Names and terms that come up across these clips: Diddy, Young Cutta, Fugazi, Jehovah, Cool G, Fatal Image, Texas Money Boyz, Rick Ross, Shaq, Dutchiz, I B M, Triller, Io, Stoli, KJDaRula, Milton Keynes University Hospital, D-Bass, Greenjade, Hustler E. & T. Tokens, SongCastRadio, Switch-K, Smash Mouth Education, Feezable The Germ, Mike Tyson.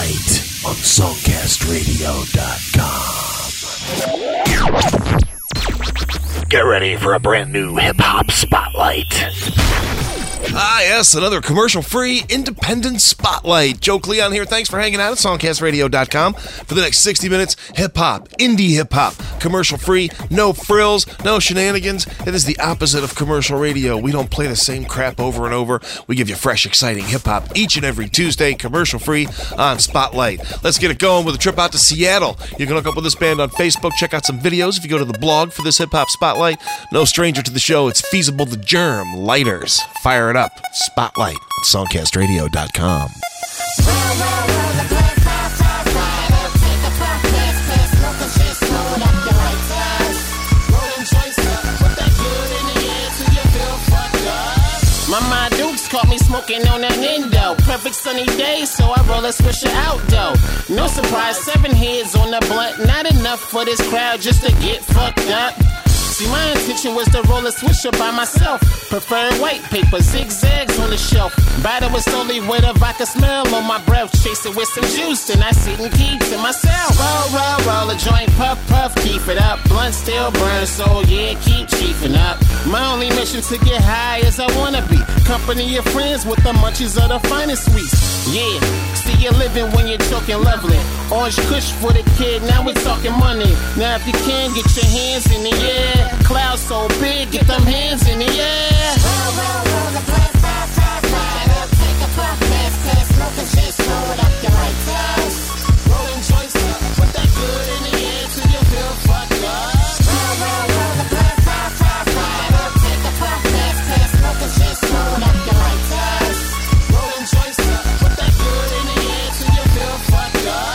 night on SongCastRadio.com. Get ready for a brand new hip-hop spotlight. Ah, yes, another commercial-free, independent spotlight. Joe Cleon here. Thanks for hanging out at SongCastRadio.com. For the next 60 minutes, hip-hop, indie hip-hop, commercial-free, no frills, no shenanigans. It is the opposite of commercial radio. We don't play the same crap over and over. We give you fresh, exciting hip-hop each and every Tuesday, commercial-free, on Spotlight. Let's get it going with a trip out to Seattle. You can hook up with this band on Facebook. Check out some videos if you go to the blog for this hip-hop spotlight. No stranger to the show, it's Feezable The Germ, Lighters. Fire it up. Spotlight at SongCastRadio.com. Mama Dukes caught me smoking on that Nendo. Perfect sunny day, so I roll a swisher out, though. No surprise, 7 heads on the blunt. Not enough for this crowd just to get fucked up. See, my intention was to roll a swisher by myself. Preferred white paper, zigzags on the shelf. Bottle was slowly with a vodka smell on my breath. Chase it with some juice, and I sit and keep to myself. Roll, roll, roll a joint, puff, puff, keep it up. Blunt still burns, so yeah, keep chiefing up. My only mission to get high as I wanna be. Company of friends with the munchies of the finest sweets. Yeah, see you're living when you're talking lovely. Orange kush for the kid, now we're talking money. Now if you can, get your hands in the air. Clouds so big, get them hands in the air. Roll, roll, roll the blunt, fly, fly, fly up. Take a puff, pass, pass, smoke and shit, roll it up your lighters. Rolling joints up, put that good in the air till you feel fucked up. Roll, roll, roll the blunt, fly, fly, fly up. Take a puff, pass, pass, smoke and shit, roll up your lighters. Rolling joints up, put that good in the air till you feel fucked up.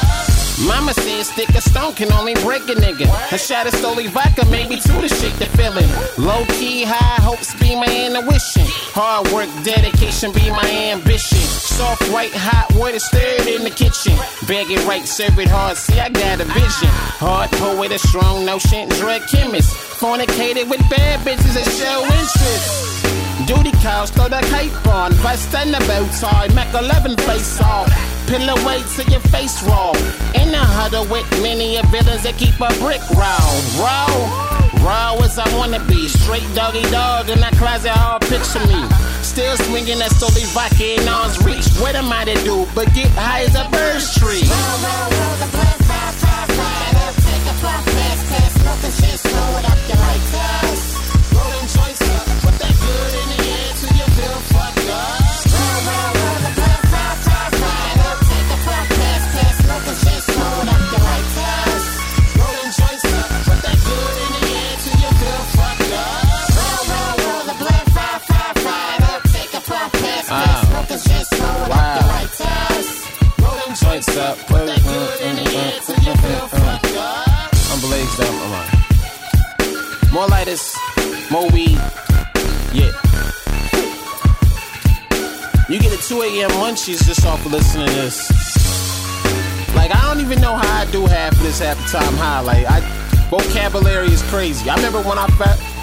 Mama says stick a stone can only break a nigga. A shot of Stoli vodka, maybe two to shake the feeling. Low key, high hopes be my intuition. Hard work, dedication be my ambition. Soft, white, hot, water stirred in the kitchen. Bag it right, serve it hard, see I got a vision. Hard poet, a strong notion, drug chemist. Fornicated with bad bitches that show interest. Duty cows, throw the cape on. Vest and the bow tie, Mac 11 face off. Pillow weight to your face roll. In the huddle with many of villains that keep a brick roll. Roll, roll as I wanna be. Straight doggy dog in that closet, all picture me. Still swinging that Stoli vodka in arm's reach. What am I to do but get high as a birch tree? Roll, roll, roll the blunt, fly, fly, fly up. Take a puff, pass, pass, smoke and shit, roll it up your lighters. Rolling joints up, put that good in the air till you feel fucked up. Up, put that good in the air till you feel fucked up. I'm blazed up, I'm on. More lighters, more weed, yeah. You get a 2 a.m. munchies just off of listening to this. Like, I don't even know how I do half of this half the time high. Like, vocabulary is crazy. I remember when I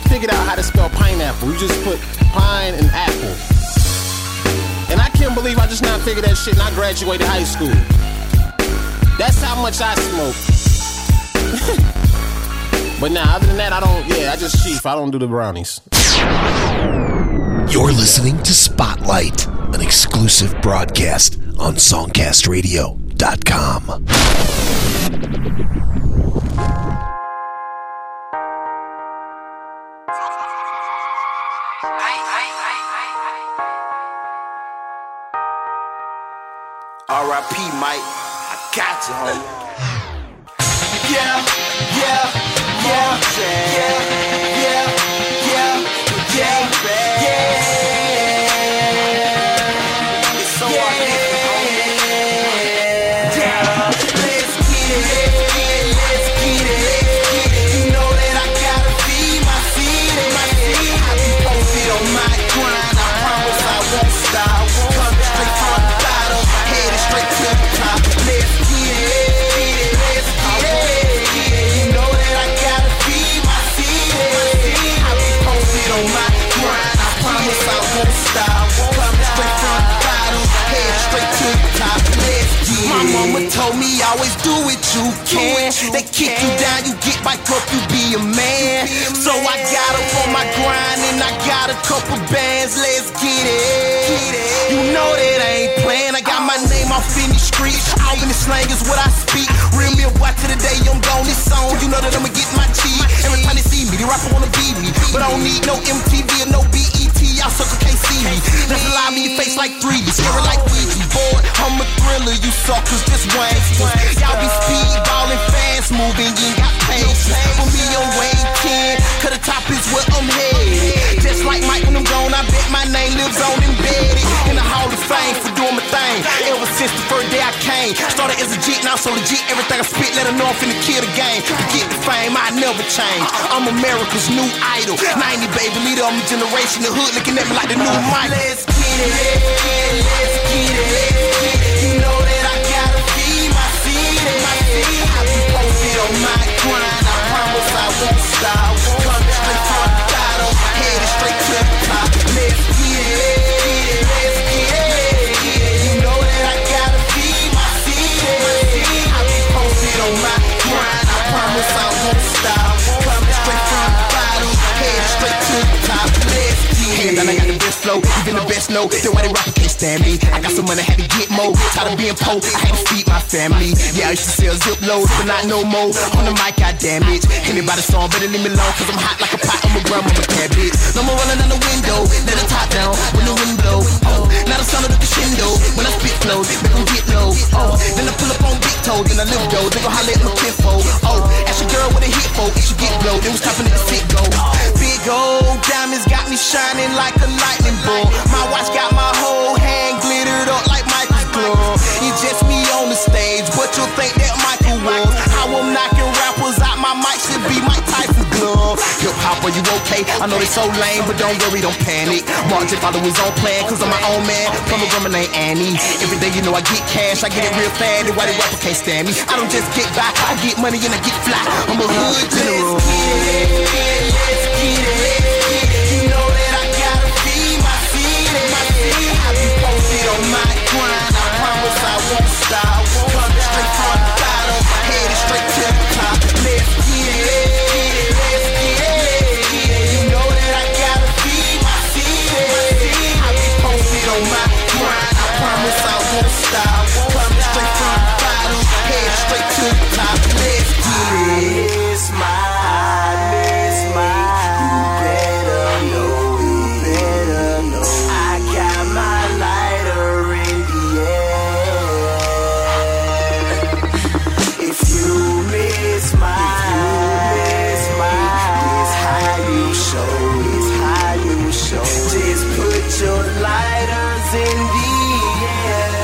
figured out how to spell pineapple. You just put pine and apple. And I can't believe I just now figured that shit and I graduated high school. That's how much I smoke. But nah, other than that, I don't, I just chief. I don't do the brownies. You're listening to Spotlight, an exclusive broadcast on SongCastRadio.com. R.I.P. Mike, I got you, homie. Yeah. It's so yeah. Let's get it. You know that I gotta feed my seed and my seed. I be posted on my grind. I promise I won't stop. Come straight from the bottom, headed straight to the top. Let's get it. You know that I gotta feed my seed. told me always do what you can. They kick you down, you get back up, you be a man. So I got up on my grind and I got a couple bands, let's get it. You know that I ain't playing, I got my name off in these streets. All in the slang is what I speak. Real me a watch to the day I'm gone, this song, you know that I'ma get my cheese. Every time they see me, the rapper wanna beat me, but I don't need no MTV or no BET, y'all sucker can't see me. That's a lie, me your face like 3D, scary like Ouija board. I'm a thriller, you suckers just wankers. Y'all be speedballing, fast moving, you ain't got patience. For me, I'm waiting, 'cause the top is where I'm headed. Just like Mike when I'm gone, I bet my name lives on embedded in the Hall of Fame for doing my thing. Ever since the first day I came, started as a G, now I'm so legit. Everything I spit, let them know I'm finna kill the game. To get the fame, I never change. I'm America's new idol, 90 baby leader of my generation. The hood looking at me like the new Mike. Let's get it, let's get it. You know that I gotta feed my city. I be posted on my grind. I promise I won't stop. Come straight from the bottom, headed straight to the top. Let's get it, let's get it. You know that I gotta feed my city. I be posted on my grind. I promise I won't stop. Come straight from the bottom, headed straight to the top. Let's get it. I got the best flow, even the best know. Then why they rock? Stand me. I got some money, had to get more. Tired of being poor, I had to feed my family. Yeah, I used to sell zip loads, but not no more. On the mic, I damage. Anybody saw better leave me alone, 'cause I'm hot like a pot. I'm a grandma, a cabbage. No more running down the window, let the top down when the wind blow. Oh, now the sound of the crescendo. When I spit flow, they gon' get low. Oh, then I pull up on big toe, then I live yo. They gon' holler at my kinfo. Oh, ask your girl what a hit for, she get blow. It was topping at the sit go. Big gold diamonds got me shining like a lightning bolt. My watch got my whole hand glittered up like Michael's glove. It's just me on the stage, but you'll think that Michael was. How I'm knocking rappers out, my mic should be Mike Tyson glove. Hip hop, are you okay? I know they so lame, but don't worry, don't panic. Martin followers on plan, 'cause I'm my own man. From a woman named Annie. Every day you know I get cash, I get it real fast. And why the rapper can't stand me? I don't just get by, I get money and I get fly. I'm a hood general. Let's get it, let's get it. You know that I gotta feed my city, my city. On my grind, I promise I won't stop. Come straight from the bottom, headed straight to the top. Let's get it, let's get it. You know that I gotta feed my city. I be posted on my grind, I promise I won't stop. Come straight from the bottom, headed straight to the top. Let's get it.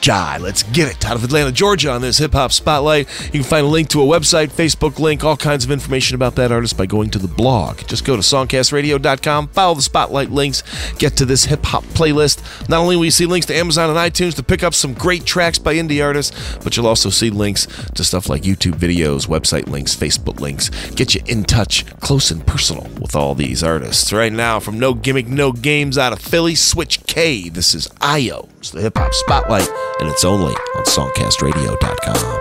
Jai, let's get it, out of Atlanta, Georgia, on this hip-hop spotlight. You can find a link to a website, Facebook link, all kinds of information about that artist by going to the blog. Just go to songcastradio.com, follow the spotlight links, get to this hip-hop playlist. Not only will you see links to Amazon and iTunes to pick up some great tracks by indie artists, but you'll also see links to stuff like YouTube videos, website links, Facebook links. Get you in touch, close and personal with all these artists. Right now, from No Gimmick, No Games out of Philly, Switch-K. This is Io. It's the hip-hop spotlight. And it's only on SongCastRadio.com.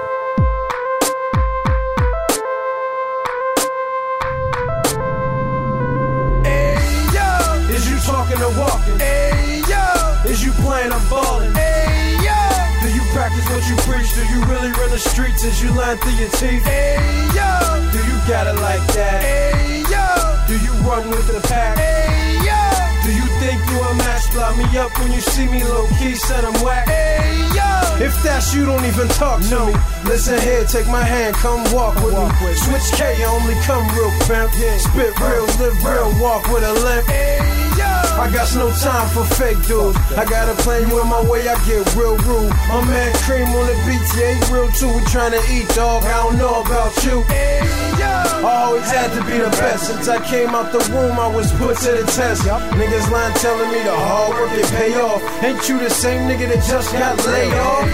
Hey, yo! Is you talking or walking? Hey, yo! Is you playing or balling? Hey, yo! Do you practice what you preach? Do you really run the streets as you line through your teeth? Hey, yo! Do you got it like that? Hey, yo! Do you run with the pack? Hey, yo! Do you think you a match? Block me up when you see me low-key, said I'm whack. Hey, yo! If that's you, don't even talk to me. Listen here, take my hand, come walk with me. Switch K, only come real pimp. Spit real, live real, walk with a limp. Hey, yo! I got no time for fake dudes. I gotta play you in my way, I get real rude. My man Cream on the beats, he ain't real too. We tryna eat, dog. I don't know about you. I always had to be the best. Since I came out the womb, I was put to the test. Niggas lying telling me the hard work it pay off. Ain't you the same nigga that just got laid off?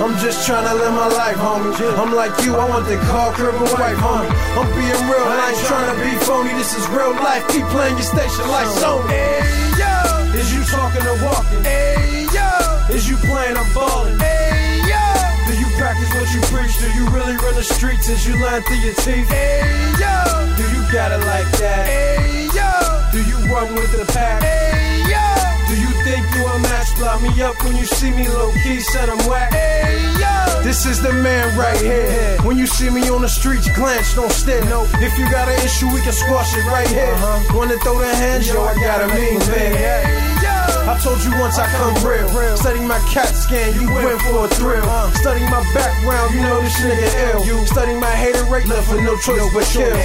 I'm just trying to live my life, homie. I'm like you, I want the car, crib, and wife, homie. I'm being real, and I ain't trying to be phony. This is real life, keep playing your station like Sony. Ayo. Is you talking or walking? Ayo. Is you playing or balling? Ayo. Do you practice what you preach? Do you really run the streets? Is you lying through your teeth? Ayo. Do you got it like that? Ayo. Do you run with the pack? Ayo. Do you think you a match? Block me up when you see me low-key, said I'm whack. This is the man right here. When you see me on the streets, glance, don't stare. No, if you got an issue, we can squash it right here. Wanna throw the hands? Yo, I got a mean man. I told you once I come real. Study my CAT scan, you went for a thrill. Study my background, you know this nigga ill. You study my hater rate, left for no choice but kill.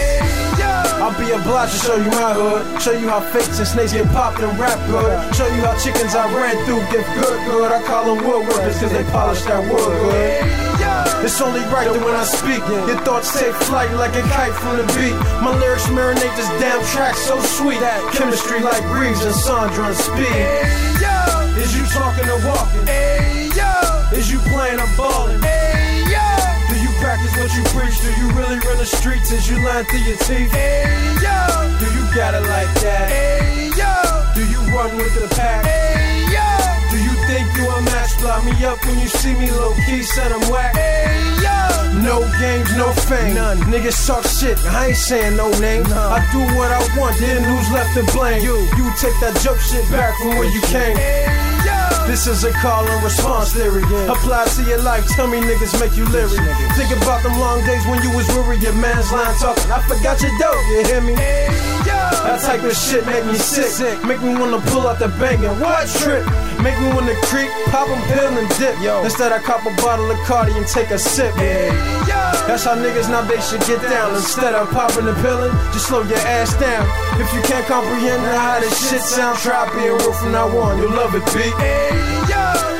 I'll be obliged to show you my hood. Show you how fakes and snakes get popped and rap good. Show you how chickens I ran through get good. I call them woodworkers cause they polish that wood good. It's only right that when I speak, your thoughts take flight like a kite from the beat. My lyrics marinate this damn track so sweet. Chemistry like Reeves and Sandra and Speed. Is you talking or walking? Is you playing or balling? Do you practice what you preach? Do you really run the streets? Is you lying through your teeth? Do you got it like that? Do you run with the pack? Think you a match, block me up when you see me low-key, said I'm whack. No games, no fame, none. Niggas talk shit, I ain't saying no name. I do what I want, then who's left to blame? You take that joke shit back from where you came. This is a call and response lyric. Apply to your life, tell me niggas make you lyric. Think about them long days when you was weary, your man's line talking, I forgot your dope, you hear me? That type of shit make me sick. Make me wanna pull out the bank and what trip? Make me wanna creep, pop a pill and dip. Instead I cop a bottle of Cardi and take a sip. That's how niggas now they should get down. Instead of popping the pillin', just slow your ass down. If you can't comprehend how this shit sounds, try being real from now on. You'll love it, B.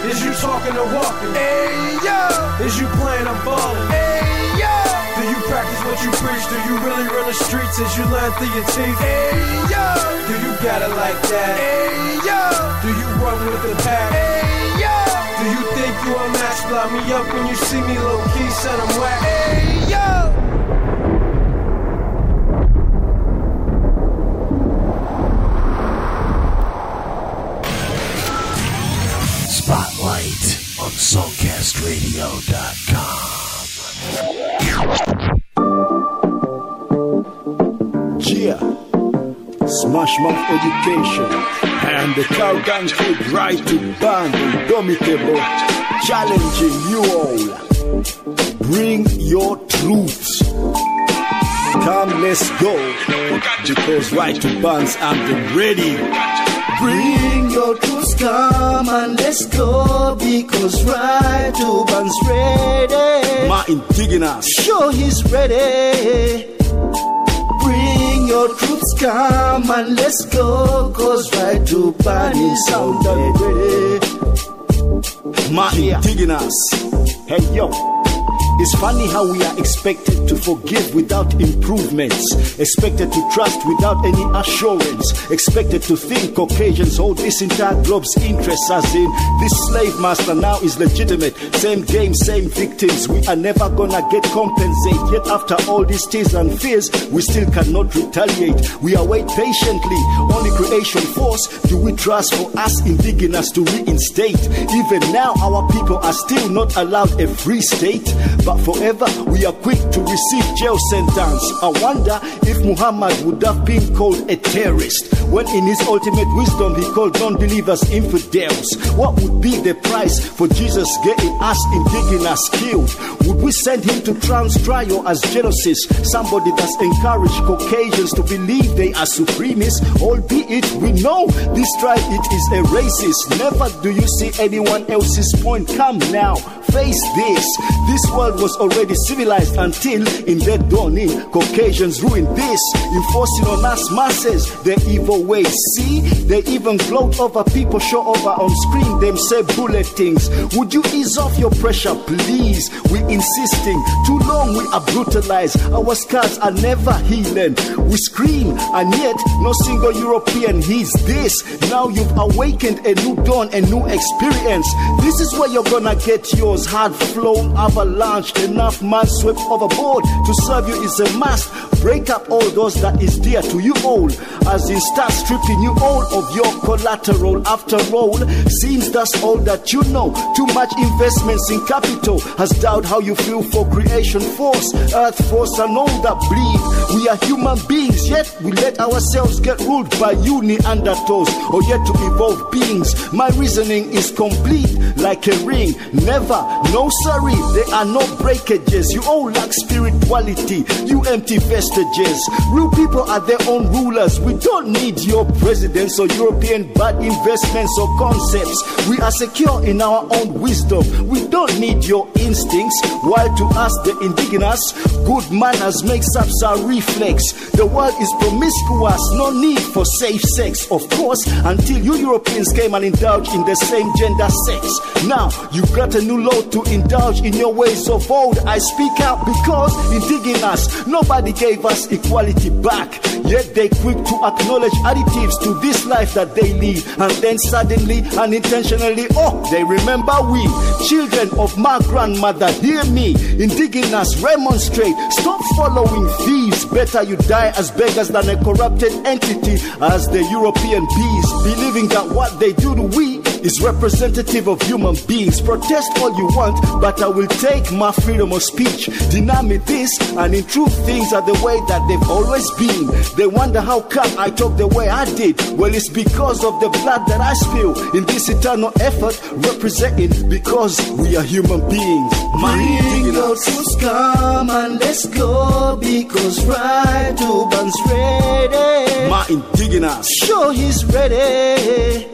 Is you talking or walking? Is you playing or ballin'? Do you practice what you preach? Do you really run the streets? Is you lying through your teeth? Do you got it like that? Do you run with the pack? Do you think you a match? Block me up when you see me low-key, son, I'm whack. Spotlight on SongCastRadio.com. Yeah, Smash Mouth Education and the Cowgang Kid right to band indomitable, challenging you all. Bring your truths. Come, let's go. Because right to bands, I'm ready. Bring your truths, come and let's go. Because right to bands ready. My indigenous. Sure, he's ready. Bring your troops, come and let's go. Cause right to party sound ready. My indigenous. Hey yo, it's funny how we are expected to forgive without improvements, expected to trust without any assurance, expected to think Caucasians hold this entire globe's interests, as in this slave master now is legitimate. Same game, same victims. We are never gonna get compensated. Yet after all these tears and fears, we still cannot retaliate. We await patiently. Only creation force do we trust for us indigenous to reinstate. Even now, our people are still not allowed a free state. But forever we are quick to receive jail sentence. I wonder if Muhammad would have been called a terrorist when in his ultimate wisdom he called non-believers infidels. What would be the price for Jesus getting us indigenous killed? Would we send him to Trump's trial as Genesis? Somebody that's encouraged Caucasians to believe they are supremacists, albeit we know this tribe it is a racist. Never do you see anyone else's point. Come now, face this. This world was already civilized until in their dawning Caucasians ruined this, enforcing on us masses their evil always see. They even gloat over people show over on screen. Them say bullet things. Would you ease off your pressure, please? We insisting. Too long we are brutalized. Our scars are never healing. We scream, and yet no single European hears this. Now you've awakened a new dawn, a new experience. This is where you're gonna get yours. Hard flown, avalanche, enough man swept overboard. To serve you is a must. Break up all those that is dear to you all, as in start stripping you all of your collateral. After all, seems that's all that you know. Too much investments in capital has doubt how you feel for creation force, earth force, and all that bleed. We are human beings, yet we let ourselves get ruled by you Neanderthals, or yet to evolve beings. My reasoning is complete, like a ring. Never, no sorry, there are no breakages. You all lack spirituality, you empty vestiges. Real people are their own rulers. We don't need your presidents or European bad investments or concepts. We are secure in our own wisdom. We don't need your instincts. While to us the indigenous, good manners makes up our reflex. The world is promiscuous, no need for safe sex, of course, until you Europeans came and indulged in the same gender sex. Now you got a new law to indulge in your ways of old. I speak out because indigenous, nobody gave us equality back, yet they quick to acknowledge additives to this life that they lead, and then suddenly, unintentionally, oh, they remember we, children of my grandmother, hear me, indigenous, remonstrate, stop following thieves, better you die as beggars than a corrupted entity, as the European bees, believing that what they do to we is representative of human beings. Protest all you want, but I will take my freedom of speech. Deny me this, and in truth, things are the way that they've always been. They wonder how come I talk the way I did. Well, it's because of the blood that I spill in this eternal effort, representing because we are human beings. Bring your truths, come and let's go, because right urban's ready. My indigenous, sure he's ready.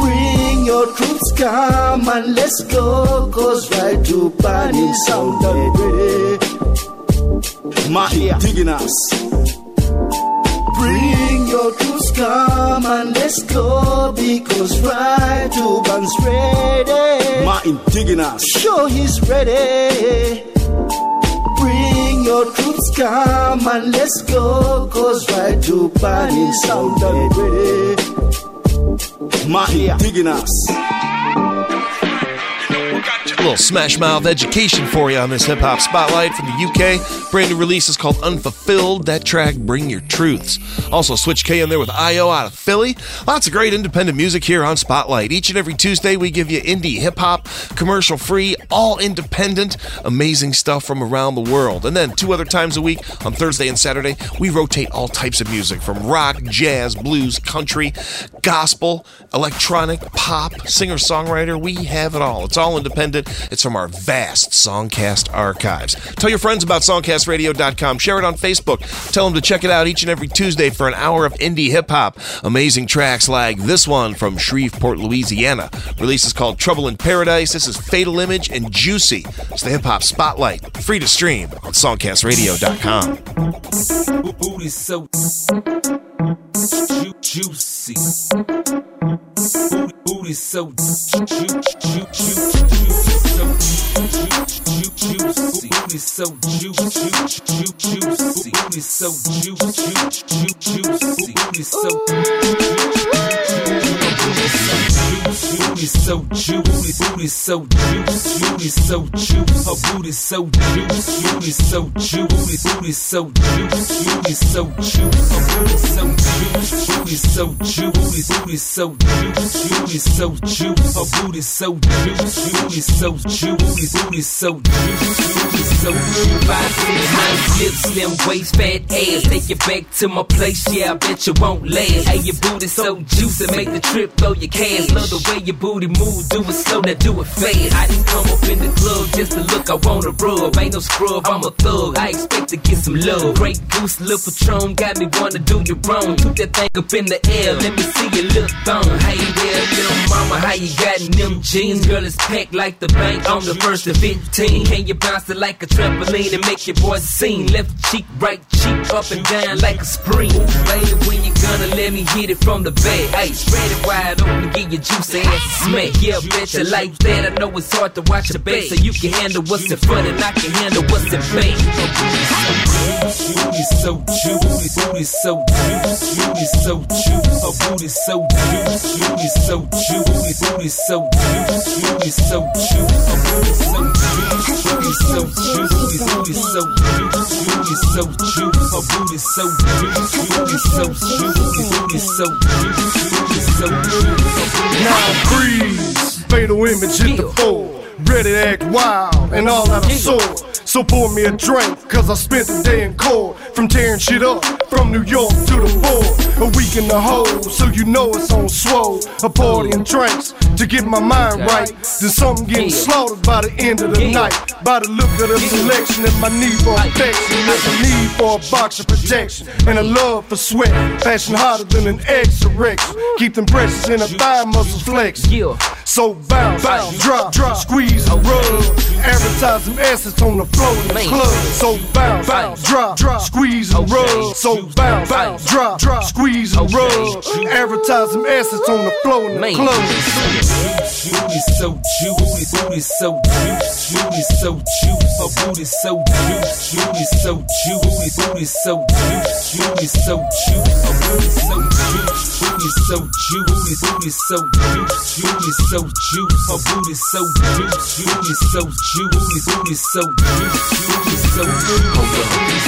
Bring your troops, come and let's go, cause right to burning sound away. My indigenous. Bring your troops, come and let's go, because right to burns ready. My indigenous. Sure he's ready. Bring your troops, come and let's go, cause right to burning sound away. My indigenous. A little Smash Mouth education for you on this Hip Hop Spotlight from the UK. Brand new release is called Unfulfilled. That track, Bring Your Truths. Also Switch-K in there with Io out of Philly. Lots of great independent music here on Spotlight. Each and every Tuesday we give you indie hip-hop, commercial-free, all independent, amazing stuff from around the world. And then two other times a week, on Thursday and Saturday, we rotate all types of music from rock, jazz, blues, country, gospel, electronic, pop, singer-songwriter. We have it all. It's all independent. It's from our vast Songcast archives. Tell your friends about SongcastRadio.com. Share it on Facebook. Tell them to check it out each and every Tuesday for an hour of indie hip-hop. Amazing tracks like this one from Shreveport, Louisiana. Release is called Trouble in Paradise. This is Fatal Image and Juicy. It's the Hip-Hop Spotlight. Free to stream on SongcastRadio.com. Booty so juicy. Booty so juicy. Juicy, booty so juicy, juicy, booty so juicy, juicy, booty so juicy, booty so juicy, booty so juicy, booty so juicy, booty so juicy, booty so juicy, booty so juicy, booty so juicy, booty so juicy, booty so juicy, booty booty so booty so high hips, slim waist, fat ass. Take you back to my place, yeah, I bet you won't last. Hey, your booty so juicy, make the trip blow your cash. Love the way your booty move, do it slow, now do it fast. I didn't come up in the club just to look, I wanna rub. Ain't no scrub, I'm a thug, I expect to get some love. Great goose, little Patron, got me wanna do you wrong. Took that thing up in the air, let me see your little thong. Hey there, little mama, how you got in them jeans. Girl, it's packed like the bank on the first of 15. Can you bounce it like a trampoline and make your boys sing? Left cheek, right cheek, up and down like a spring. Baby, when you gonna let me hit it from the back? Ay, spread it wide open, get your juicy ass a smack. Yeah, bet your life that. I know it's hard to watch your back, so you can handle what's in front and I can handle what's in back. Booty so juicy, booty so juicy, booty so juicy, booty so juicy, booty so juicy, booty so juicy, booty so juicy, booty so juicy, booty so juicy, booty so juicy, booty so juicy, booty so juicy, booty so juicy, booty so juicy, booty so juicy. Now freeze, Fatal Image hit the floor, ready to act wild and all out of sword. So pour me a drink, cause I spent the day in court, from tearing shit up, from New York to the floor. A week in the hole, so you know it's on swole. A party and drinks to get my mind right. Then something getting slaughtered by the end of the night. By the look of the selection and my need for affection. There's a need for a box of protection and a love for sweat. Fashion hotter than an ex-erection. Keep them pressures in a thigh muscle flex. So bounce, drop, squeeze and rub. Advertise some assets on the floor in the club. So bounce, drop, squeeze and rub. So bounce, drop, squeeze and rub. Advertise some assets on the floor in the club. Booty so juicy, booty so juicy, booty so juicy, booty so juicy, booty so juicy, booty so juicy, booty so juicy, booty so juicy, booty so juicy, booty so juicy, booty so juice, a booty so juice, booty so juice, booty so juice, booty so juice.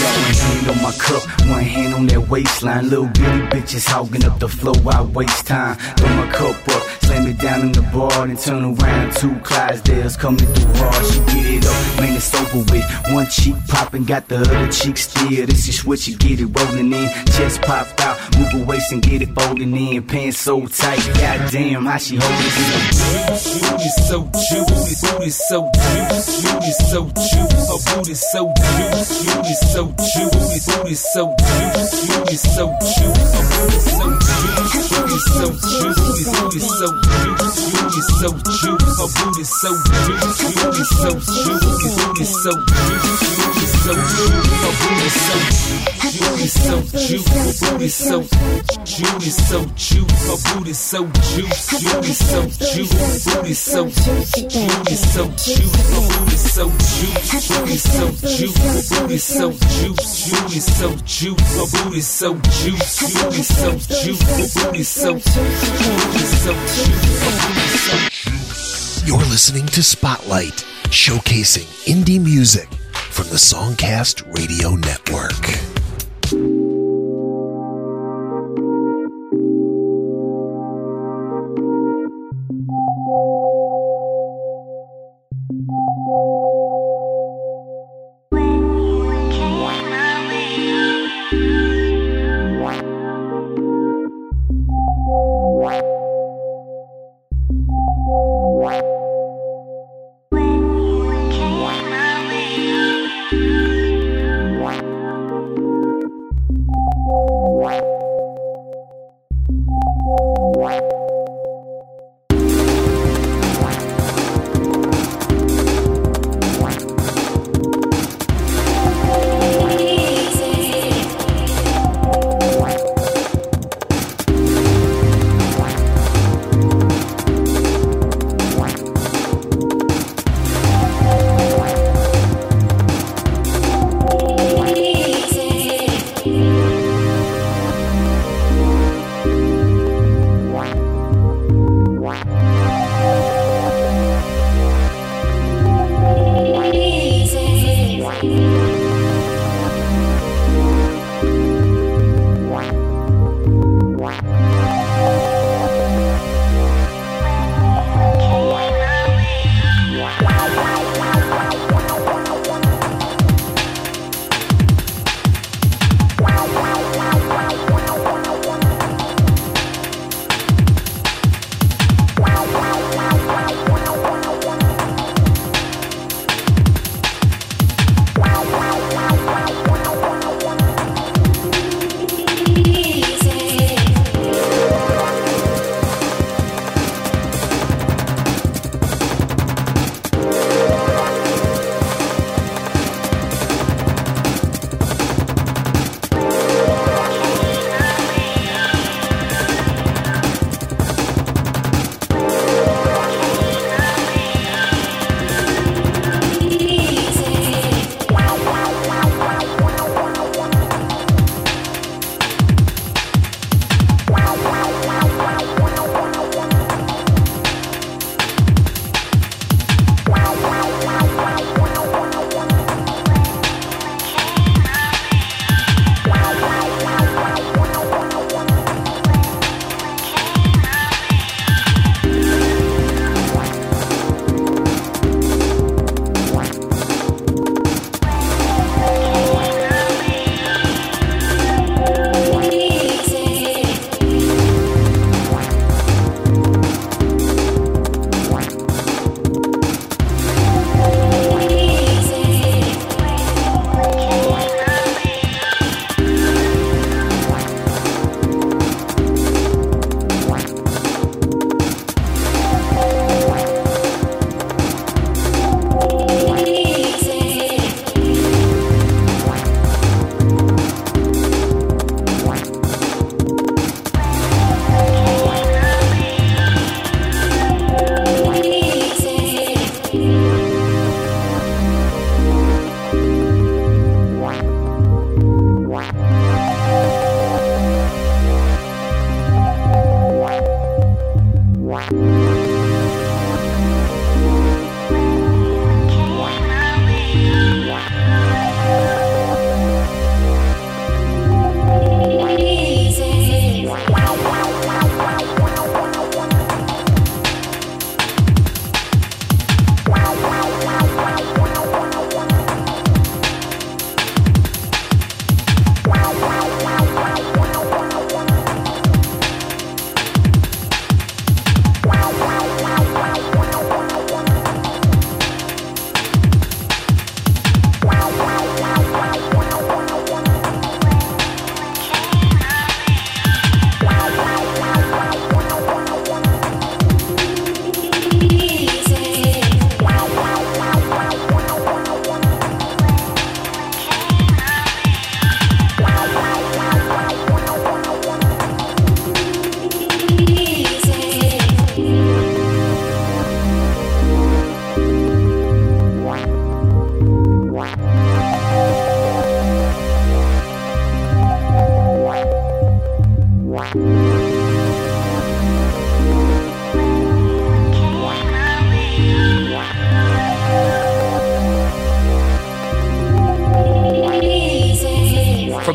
Got one hand on my cup, one hand on that waistline. Little bitty bitches hogging up the flow, I waste time. Throw my cup up, slam it down in the bar, and turn around. Two Clydesdales coming through hard, she get it up, man it's over with. One cheek popping, got the other cheek still. This is what you get it rolling in, chest popped out, move her waist and get it folding in. Pants so tight, goddamn how she holding it. Booty so juicy, booty so juicy, booty so juicy, booty so juicy, booty so juicy, booty so juicy, booty so juicy, booty so juicy, booty so juicy, booty so juicy, booty so juicy, booty so juicy, booty so juicy, booty so juicy, booty so juicy, booty so juicy, booty so juicy, booty so juicy. Booty so juicy, booty so juicy, booty so juicy, booty so juicy, booty so juicy, booty so juicy, booty so juicy, booty so juicy, booty so juicy. You're listening to Spotlight, showcasing indie music from the Songcast Radio Network.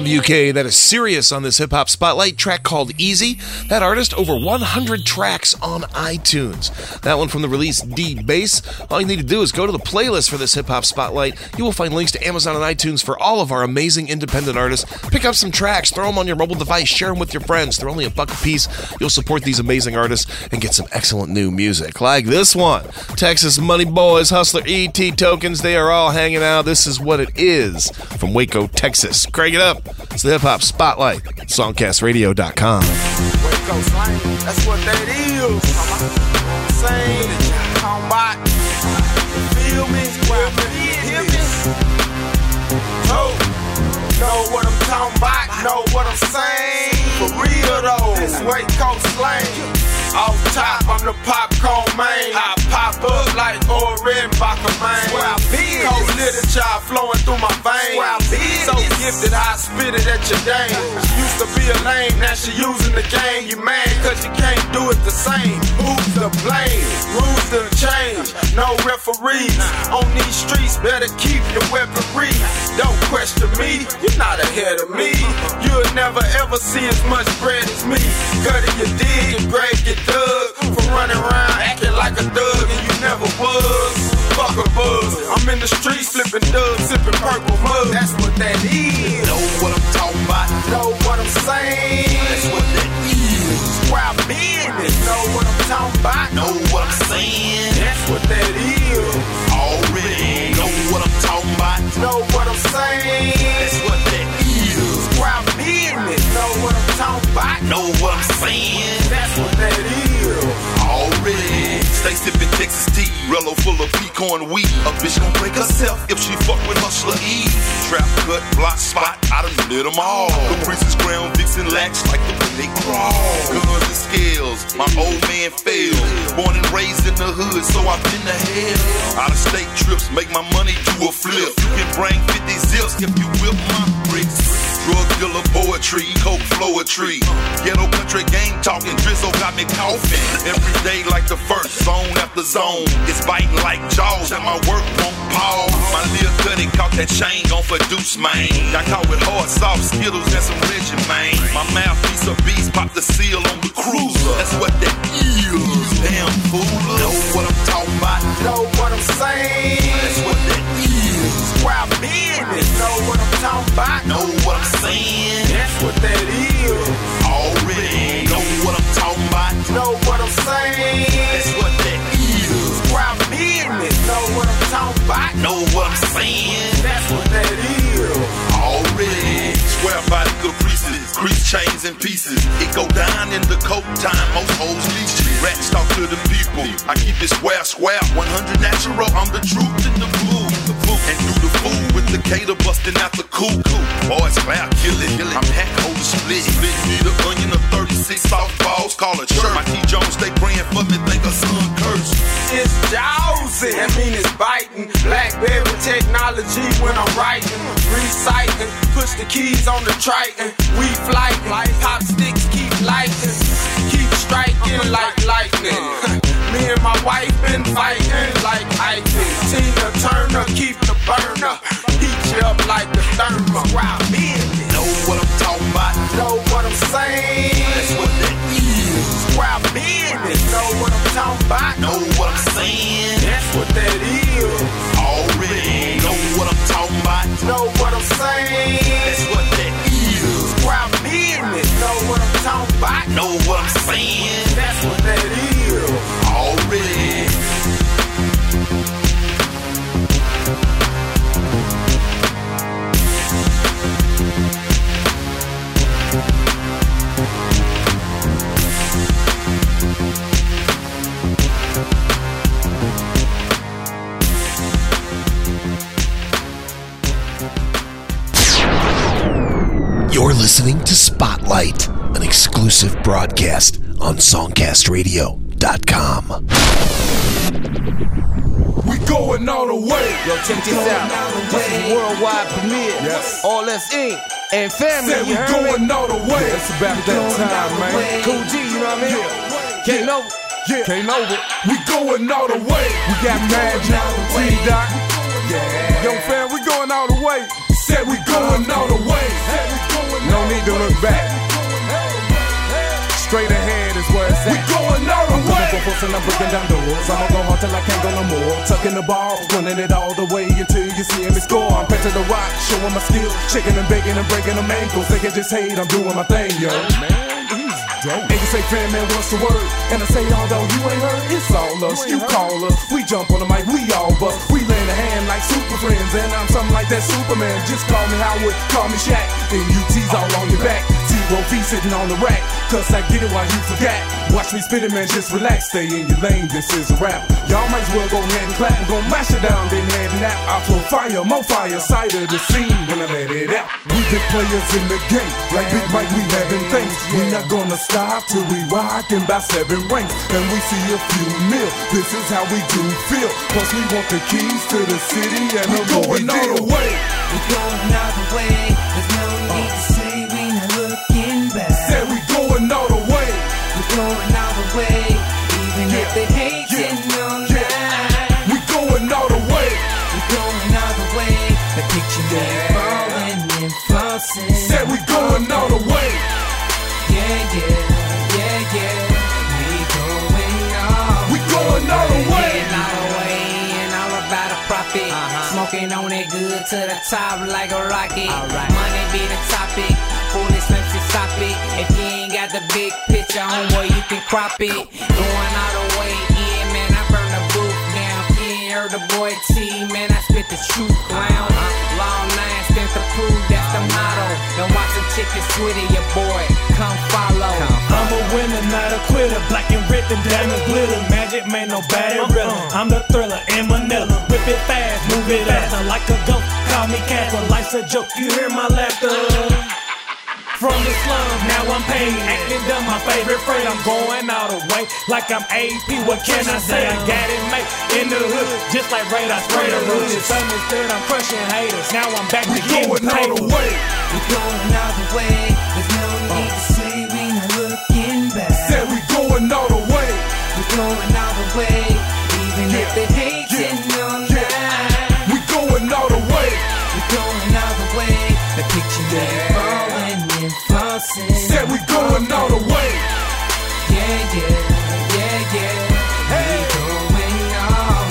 the UK that is serious on this hip-hop spotlight, track called Easy. That artist, over 100 tracks on iTunes. That one from the release D-Bass. All you need to do is go to the playlist for this hip-hop spotlight. You will find links to Amazon and iTunes for all of our amazing independent artists. Pick up some tracks, throw them on your mobile device, share them with your friends. They're only $1 a piece. You'll support these amazing artists and get some excellent new music. Like this one, Texas Money Boyz, Hustler E. & T. Tokens. They are all hanging out. This is what it is from Waco, Texas. Crank it up. It's the Hip Hop Spotlight. SongCastRadio.com. Waco slang, that's what that is. Same combat. Feel me? Hear me? Know what I'm talking about? Know what I'm saying? For real though, it's Waco slang. Off top, I'm the popcorn man. I pop up like Oren Bacamane. Where I be, cold literature flowing through my veins. Where I be, so gifted, I spit it at your dame. She used to be a lame, now she using the game. You mad, cause you can't do it the same. Who's to blame? Rules to change. No referees. On these streets, better keep your weaponry. Don't question me, you're not ahead of me. You'll never ever see as much bread as me. Cut it, you dig, and break it. Thug for running around acting like a thug, and you never was. Fuck a buzz. I'm in the streets flipping dubs, sipping purple mud. That's what that is. Know what I'm talking about. Know what I'm saying. That's what that is. Where I've been. Know what I'm talking about. Know what I'm saying. That's what that is. Already know what I'm talking about. Know what I'm saying. That's what that is. Where I've been. Know what I'm talking about. Know what I'm saying. That's what that is. Already, stay sippin' Texas tea, Rello full of pecan weed. A bitch gon' break herself if she fuck with Hustler E. Trap, cut, block, spot, I done lit them all. Caprices, ground, fixin' lacks like the way they crawl. Guns and scales, my old man failed. Born and raised in the hood, so I've been to hell. Out of state trips, make my money do a flip. You can bring 50 zips if you whip my bricks. Drug dealer poetry, coke floetry. Ghetto country game talking, drizzle got me coughing. Every day like the first, zone after zone. It's biting like jaws and my work won't pause. My Lil Cuddy caught that chain gon' produce, man. I caught with hard sauce, Skittles and some Reggie, man. My mouthpiece of bees popped the seal on the cruiser. That's what that is, damn fool. Know what I'm talking about. Know what I'm saying. That's what that is. Where I've been. Know what I'm talking about. Know what I'm saying. That's what that is. Already know what I'm talking about. Know what I'm saying. That's what that is. Where I've been. Know what I'm talking about. Know what I'm saying. That's what that is. Already swear by the caprices, crease chains and pieces. It go down in the coke time. Most hoes leech it. Rats talk to the people. I keep it square, square. 100 natural. I'm the truth in the blue. And do the food with the cater busting out the cool. Boys, cloud killing. I'm hat holder split. Need an onion of 36 softballs, call a church. My T-Jones, they praying for me, think a son cursed. It's dowsing, I mean it's biting. Blackberry technology when I'm writing. Recycling, push the keys on the Triton. We flightin', pop sticks keep lighting. Keep striking like lightning. Me and my wife been fighting like Ike. Tina Turner, keep the burner, heat you up like the thermal. Wow, business. Know what I'm talking about. Know what I'm saying. That's what that is. Wow, business. Know what I'm talking about. Know what I'm saying. That's what that is. Already know what I'm talking about. Know what I'm saying. That's what that is. Wow, business. Know what I'm talking about. Know what I'm saying. That's what that is. Already. You're listening to Spotlight, an exclusive broadcast on SongCastRadio.com. We going all the way. Yo, check this out. This is worldwide premiere. Yes. All that's in. And family, said we going all the way. It's about that time, man. Cool G, you know what I mean? Yeah. K-Nova. Yeah. K-Nova. We going all the way. We got Magic, T-Dod. Yeah. Yo, fam, we going all the way. Said we going all the way. No need to look back. Straight ahead is where it's at. We going our way. I'm looking for and I'm breaking down doors. I'ma go hard till I can't go no more. Tucking the ball, running it all the way until you see me score. I'm pet to the rock, showing my skills, chicken and bacon and breaking them ankles. They can just hate, I'm doing my thing, yo. And you say, fan man, what's the word? And I say, although you ain't heard, it's all us. You call us, we jump on the mic, we all bust. We lend a hand like super friends, and I'm something like that Superman. Just call me Howard, call me Shaq, and you tease all on your back. Zero feet sitting on the rack, cause I get it while you forgot. Watch me spit it, man, just relax, stay in your lane, this is a rap. Y'all might as well go ahead and clap, and go mash it down, then head and out. I flow fire, more fire, side of the scene when I let it out. We big players in the game, like Big Mike, we having things. We not gonna stop till we rockin' by 7 rings, and we see a few mil. This is how we do feel. Plus we want the keys to the city and we going all the way. We going all the way. There's no need to say we not looking back. Say we going all the way. We going all the way, even if they hating on that. We going all the way. We going all the way. The picture they're falling and flossing. Say we going all the way. Yeah, yeah. Smoking on it good to the top like a rocket. Right. Money be the topic, foolishness is stop it. If you ain't got the big picture on where you can crop it. Going all the way, yeah man, I burn the booth down. Yeah, heard the boy T, man, I spit the truth clown. Long nine spent the proof, that's the motto. Don't watch the chickens with it, your boy, come follow. I'm a winner, not a quitter, black and red and diamond glitter. Magic man, nobody realer. I'm the thriller in Manila. Whip it fast, move it faster, like a goat, call me cat. When life's a joke, you hear my laughter. From the slums, now I'm paid, acting dumb, my favorite friend. I'm going all the way, like I'm AP, what can I say? I got it mate, in the hood, just like Ray, I spray the roof. It's understood, I'm crushing haters, now I'm back to getting paid. We going all the way. We going all the way, there's no need to say we not looking back. Say we going all the way. We going all the way, even if they hating on. Said we going all the way. Yeah, yeah, yeah, yeah. Hey,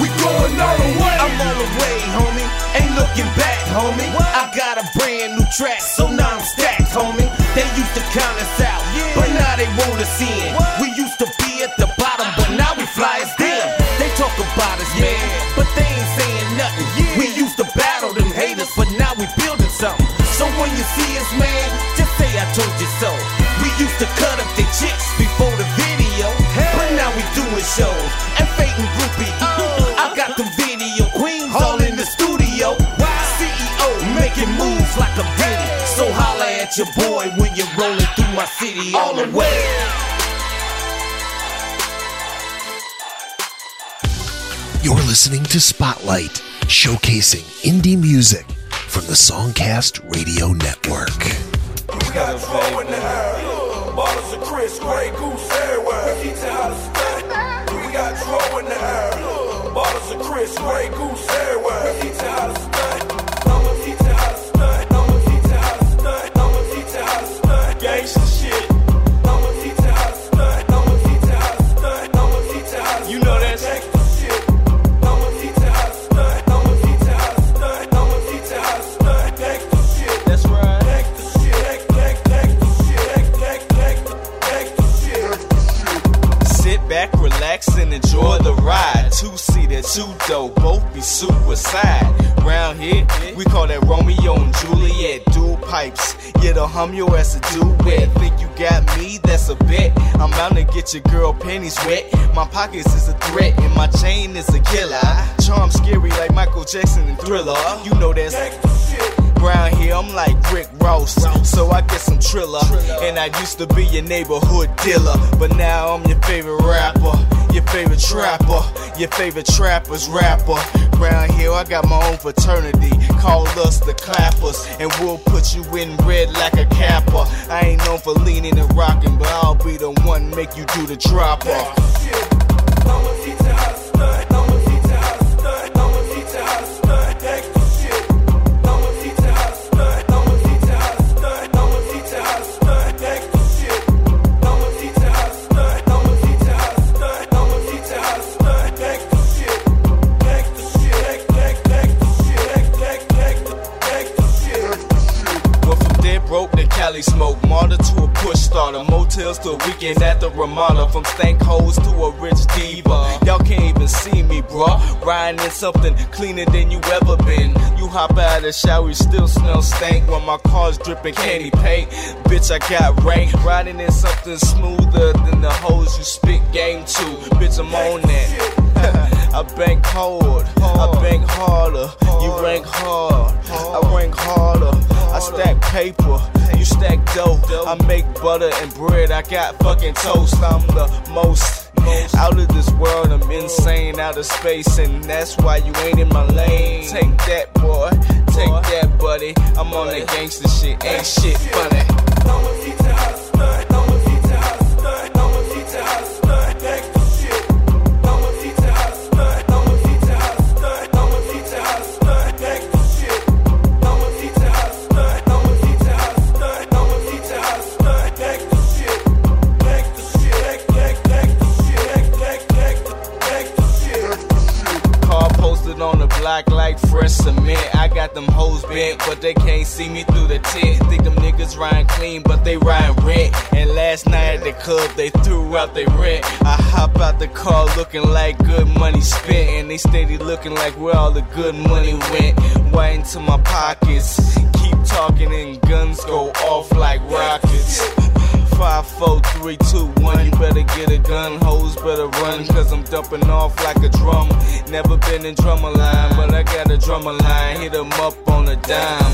we going all the way. I'm all the way, homie. Ain't looking back, homie. What? I got a brand new track, so now I'm stacked, homie. They used to count us out, yeah, but now they want us in. What? We used to be at the bottom, but now we fly as them. They talk about us, yeah, man, but they ain't saying nothing. Yeah. We used to battle them haters, but now we building something. So when you see us, man, just say I told you so. We used to cut up the chicks before the video, hey, but now we doing shows and fading groupie. Oh. I got the video queens all in the studio. Wow. CEO making moves like a Diddy. So holla at your boy when you're rolling through my city all the way. You're listening to Spotlight, showcasing indie music from the Songcast Radio Network. We got flow in the house. Bottles of Chris, Grey Goose everywhere. We teach you how to stack. We got flow in the house. Bottles of Chris, Grey Goose everywhere. We teach you how to stack. I'ma teach you how to stack. I'ma teach you how to stack. I'ma teach you how to stack. Gangsta shit. I'ma teach you how to stack. I'ma teach you how to stack. I'ma teach you how to stack. You know that gangsta shit. I'ma teach you how to stack. Back, relax, and enjoy the ride. Two-seater, two-door, both be suicide. Round here, we call that Romeo and Juliet. Dual pipes, yeah, they'll hum you as a duet. Think you got me? That's a bet. I'm bound to get your girl panties wet. My pockets is a threat, and my chain is a killer. Charm scary like Michael Jackson and Thriller. You know that's around here, I'm like Rick Ross, so I get some Triller. And I used to be your neighborhood dealer, but now I'm your favorite rapper, your favorite trapper, your favorite trapper's rapper. Round here, I got my own fraternity, call us the Clappers, and we'll put you in red like a Kappa. I ain't known for leaning and rocking, but I'll be the one make you do the drop off. I'ma teach you how to stunt. I'ma teach you how to stunt. I'ma teach you how to stunt. Extra shit. I'ma teach you how to stunt. I'ma teach you how to stunt. the Ramada, from stankholes to a rich diva. Y'all can't even see me, bruh. Riding in something cleaner than you ever been. You hop out of the shower, you still smell stank when my car's dripping candy paint. Bitch, I got rank. Riding in something smoother than the hoes you spit game to. Bitch, I'm on that. I bank hard, I bank harder, you rank hard, I rank harder, I stack paper, you stack dough, I make butter and bread, I got fucking toast, I'm the most out of this world, I'm insane, out of space, and that's why you ain't in my lane. Take that, boy, take that, buddy, I'm on that gangsta shit, ain't shit funny. Like fresh cement, I got them hoes bent, but they can't see me through the tent. Think them niggas riding clean, but they riding rent. And last night at the club, they threw out their rent. I hop out the car looking like good money spent, and they steady looking like where all the good money went. Right into my pockets, keep talking and guns go off like rockets. 5, 4, 3, 2, 1. You better get a gun, hoes better run, cause I'm dumping off like a drum. Never been in drummer line, but I got a drummer line. Hit 'em up on a dime.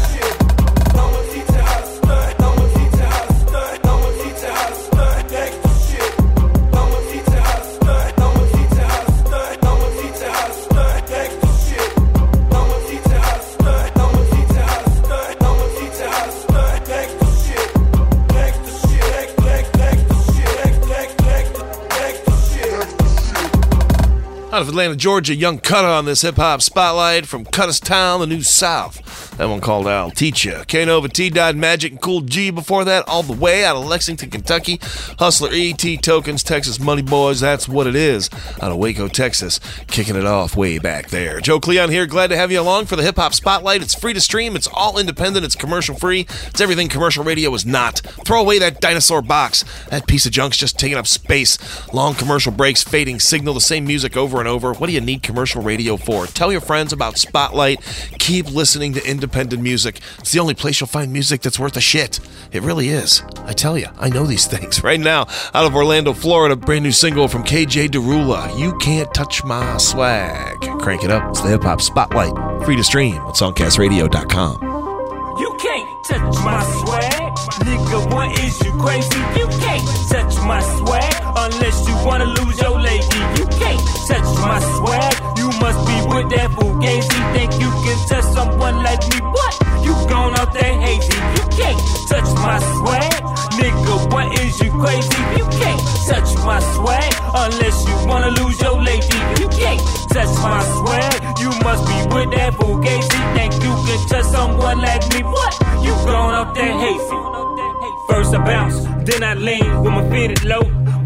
Out of Atlanta, Georgia, Young Cutta on this hip-hop spotlight from Cutta's Town, the New South. That one called I'll Teach Ya. K-Nova, T-Dod, Magic, and Cool G before that, all the way out of Lexington, Kentucky. Hustler E. T. Tokens, Texas Money Boyz, that's what it is. Out of Waco, Texas, kicking it off way back there. Joe Cleon here, glad to have you along for the hip-hop spotlight. It's free to stream, it's all independent, it's commercial-free. It's everything commercial radio is not. Throw away that dinosaur box. That piece of junk's just taking up space. Long commercial breaks, fading signal, the same music over and over. What do you need commercial radio for? Tell your friends about Spotlight. Keep listening to independent music. It's the only place you'll find music that's worth a shit. It really is. I tell you, I know these things. Right now, out of Orlando, Florida, brand new single from KJDaRula, You Can't Touch My Swag. Crank it up. It's the Hip Hop Spotlight. Free to stream on SongCastRadio.com. You can't touch my swag. Nigga, what is you crazy? You can't touch my swag unless you wanna lose your lady. You can't touch my swag. You must be with that Fugazi. Think you can touch someone like me? What? You gone out there hazy. You can't touch my swag. Nigga, what is you crazy? You can't touch my swag unless you wanna lose your lady. You can't touch my swag. You must be with that Fugazi. Think you can touch someone like me? What? You gone out there hazy. First I bounce, then I lean with my feet at low.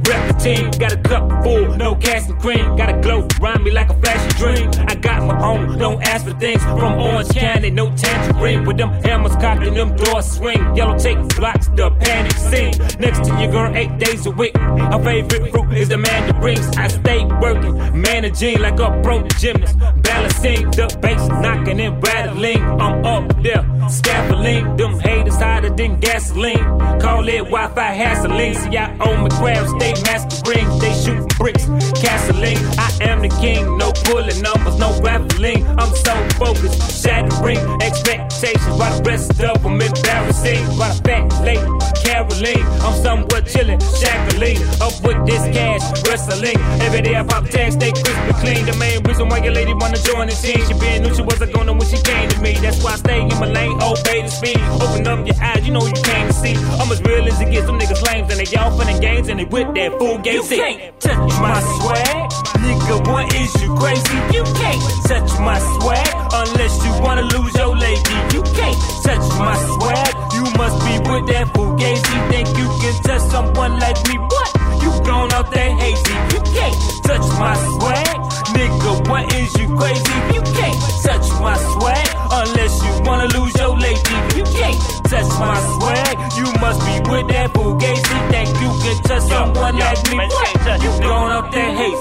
Rep the team, got a cup full, no cast and cream. Got a glow, rhyme me like a flashy dream. I got my own, don't ask for things. From Orange County, no tangerine. With them hammers cocked and them doors swing. Yellow tape blocks the panic scene. Next to your girl 8 days a week. Her favorite fruit is the mandarins. I stay working, managing like a broke gymnast. Balancing, the bass knocking and rattling. I'm up there, scaffolding. Them haters hotter than gasoline. Call it Wi-Fi hassling. See, I own McCraft, stay mastering, they shoot bricks, castling. I am the king, no pulling numbers, no rattling. I'm so focused, shattering expectations. While the rest of them embarrassing. While the fat lady, Caroline, I'm somewhat chilling, shackling. Up with this cash, wrestling. Every day I pop tags, stay crisp and clean. The main reason why your lady wanna join the team. She been new, she wasn't gonna when she came to me. That's why I stay in my lane, obey the speed. Open up your eyes, you know you came to see. I'm as real as it gets, some niggas lames. And they y'all for the games and they with that full game. You can't touch my swag. Nigga, what is you crazy? You can't touch my swag unless you wanna lose your lady. You can't touch my swag. You must be with that Fugazi. Think you can touch someone like me? What? You gone out there hazy. You can't touch my swag. Nigga, what is you crazy? You can't touch my swag unless you wanna lose your lady. You can't touch my swag. You must must be with that Fugazi. Think you can touch someone like me? What? You blown up that hate.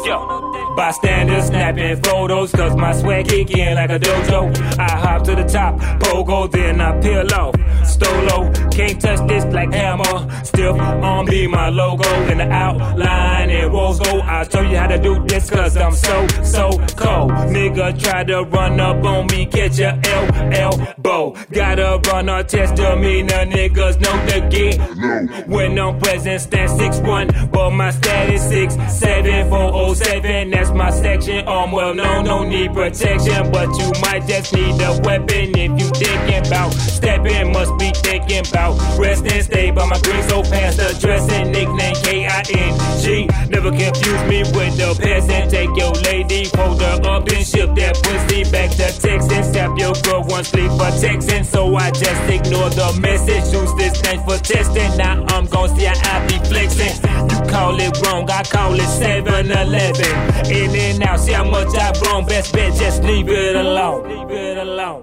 Bystanders snapping photos, cause my swag kickin' like a dojo. I hop to the top, pogo, then I peel off. Stolo, can't touch this like hammer. Stiff arm be my logo. In the outline and rolls go. I'll show you how to do this, cause I'm so cold. Nigga try to run up on me, catch a elbow. Gotta run or test the meaner, niggas know the get. No. When I'm present, stand 6'1", but my status 6'7", 407. That's my section. I'm well known, no need protection, but you might just need a weapon if you thinking about stepping. Must be thinking about rest and stay by my green, so past the dressing. Nickname King. Never confuse me with the peasant. Take your lady, hold her up and ship that pussy back to Texas. Tap your girl once, sleep for Texan. So I just ignore the message. Use this thing for testing. Now I'm gon' see how I be flexing. You call it wrong, I call it 7-Eleven. In and out, see how much I've grown. Best bet, just leave it alone. Leave it alone.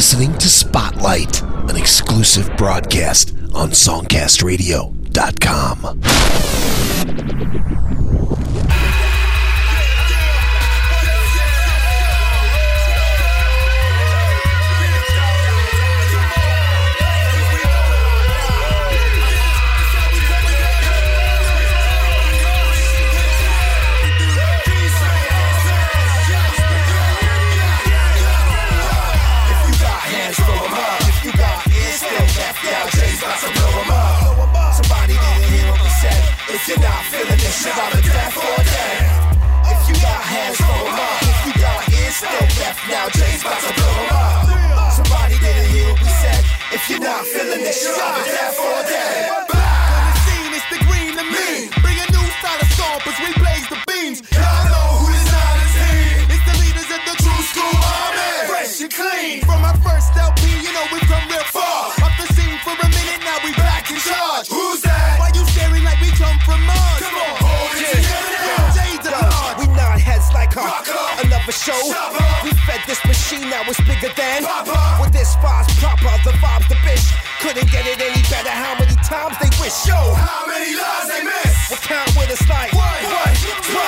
Listening to Spotlight, an exclusive broadcast on SongCastRadio.com. If you're not feeling this, you gotta clap for that. If you got hands, throw them up. If you got ears still left, now Jay's about to blow them up. Somebody didn't hear what we said. If you're not feeling this, you gotta clap for that. On the scene, it's the green and mean. Bring a new style of stompers, we blaze the beams. Y'all know who this out is here. It's the leaders of the true school army. Fresh and clean. From our first LP, you know we've come real far. Up the scene for a minute, now we back in charge. Who's that? Why you staring like we come from Mars? Come on, hold it together. We nod heads like rock up. Another show. We fed this machine, now it's bigger than Papa. With this five's proper, the vibe's the bitch. Couldn't get it any better, how many times they wish. Yo, how many lives they miss? We'll count with us like one, two,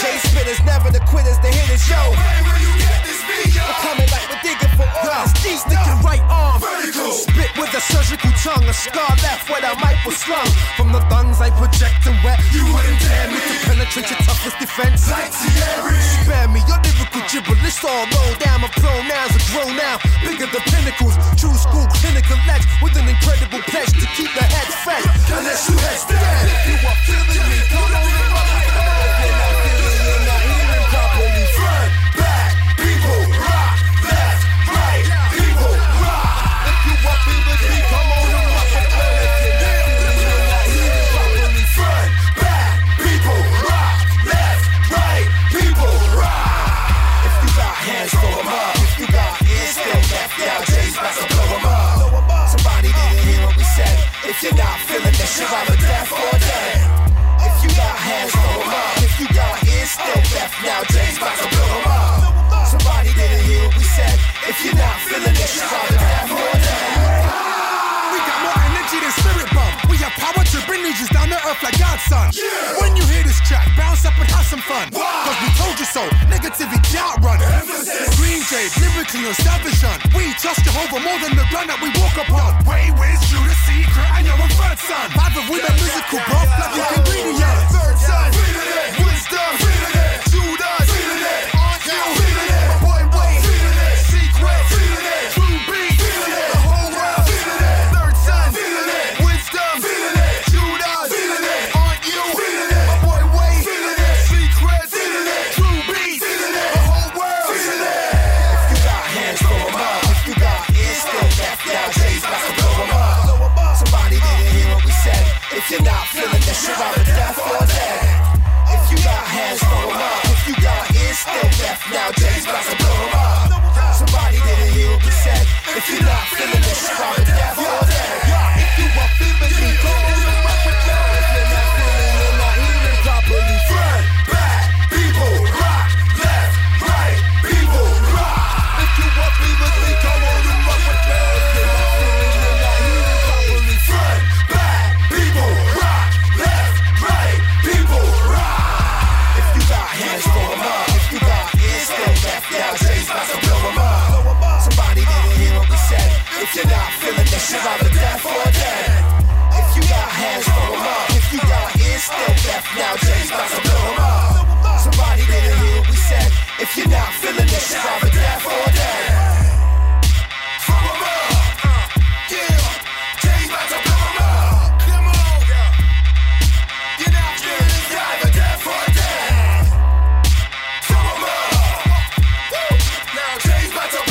J spitters, never the quitters, the hitters, yo. Where will you get this beat, yo? We're coming like we're digging for all this deep. Stick your right arm. Vertical. Spit with a surgical tongue, a scar left where that mic was slung. From the thongs I project and wet. You wouldn't dare me to penetrate your toughest defense. Like Thierry. Spare me your lyrical gibberish, all low down. My pronouns are grown now, bigger than pinnacles. True school clinical ledge with an incredible pledge to keep the heads fresh. Unless you heads dead, you are feeling me. Go down the road. If you're not feeling, you're not hearing properly. Front, back, people rock, left, right, people rock. If you are feeling me, come on and rock. Hands throw them up. If you got ears still left, now Jay's about to blow them up. Somebody didn't hear what we said. If you're not feeling this, you're either deaf or dead. If you got hands throw them up. If you got ears still left, now Jay's about to blow them up. Somebody didn't hear what we said. If you're not feeling this, you're either deaf or dead. We got more energy than spirit bomb. We have power to bring legions down to earth like God's son. Yeah. When you hear this track, bounce up and have some fun. Why? Cause we told you so, negativity outrun. Greenjade, lyrically on Savage Hunt. We trust Jehovah more than the ground that we walk upon. Way with you the secret, I know I'm third son. Father, we the musical bro, like you can read it. Third son, read it, wisdom, read it, Judah, read it, on you, read it, my boy, wait, read it, secret, read it, true beat, read it, the whole world, read it, third son, read it, wisdom, read it, Judah, read it, on you, read it, my boy, wait, read it, secret, read it, true beat, read it, the whole world, read it. If you got hands, throw them up. If you got ears, throw them up. nowadays, about to blow them up. Somebody didn't heal the set. If you're not feeling this, call the devil or dead. If you are feeling me, go on the rock with God. If you're not feeling, you're not healing properly. Front, back, people, rock. Left, right, people, rock. If you are feeling me, go on the rock with God. If you're not feeling, you're not healing properly. Front, back, people, rock. Left, right, people, rock. If you got hands, throw them up. If you got ears, throw back down. Jay's about to blow them up. Somebody didn't hear what we said. If you're not feeling this shit, I'm a death or dead. If you got hands, throw them up. If you got ears, still left. Now Jay's about to blow them up. Somebody didn't hear what we said. If you're not feeling this shit, I'm a death or dead. Throw them up. Yeah. Jay's about to blow them up. Come on. You're not feeling this shit, I'm a death or dead. Throw them up. Woo. Now Jay's about to blow them up.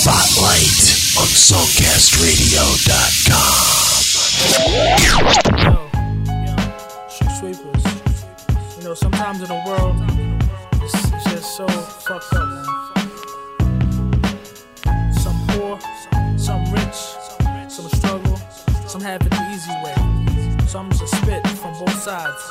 Spotlight on SongCastRadio.com. Yo, street sweepers. You know, sometimes in the world, it's just so fucked up, man. Some poor, some rich, some struggle, some have it the easy way. Some just spit from both sides.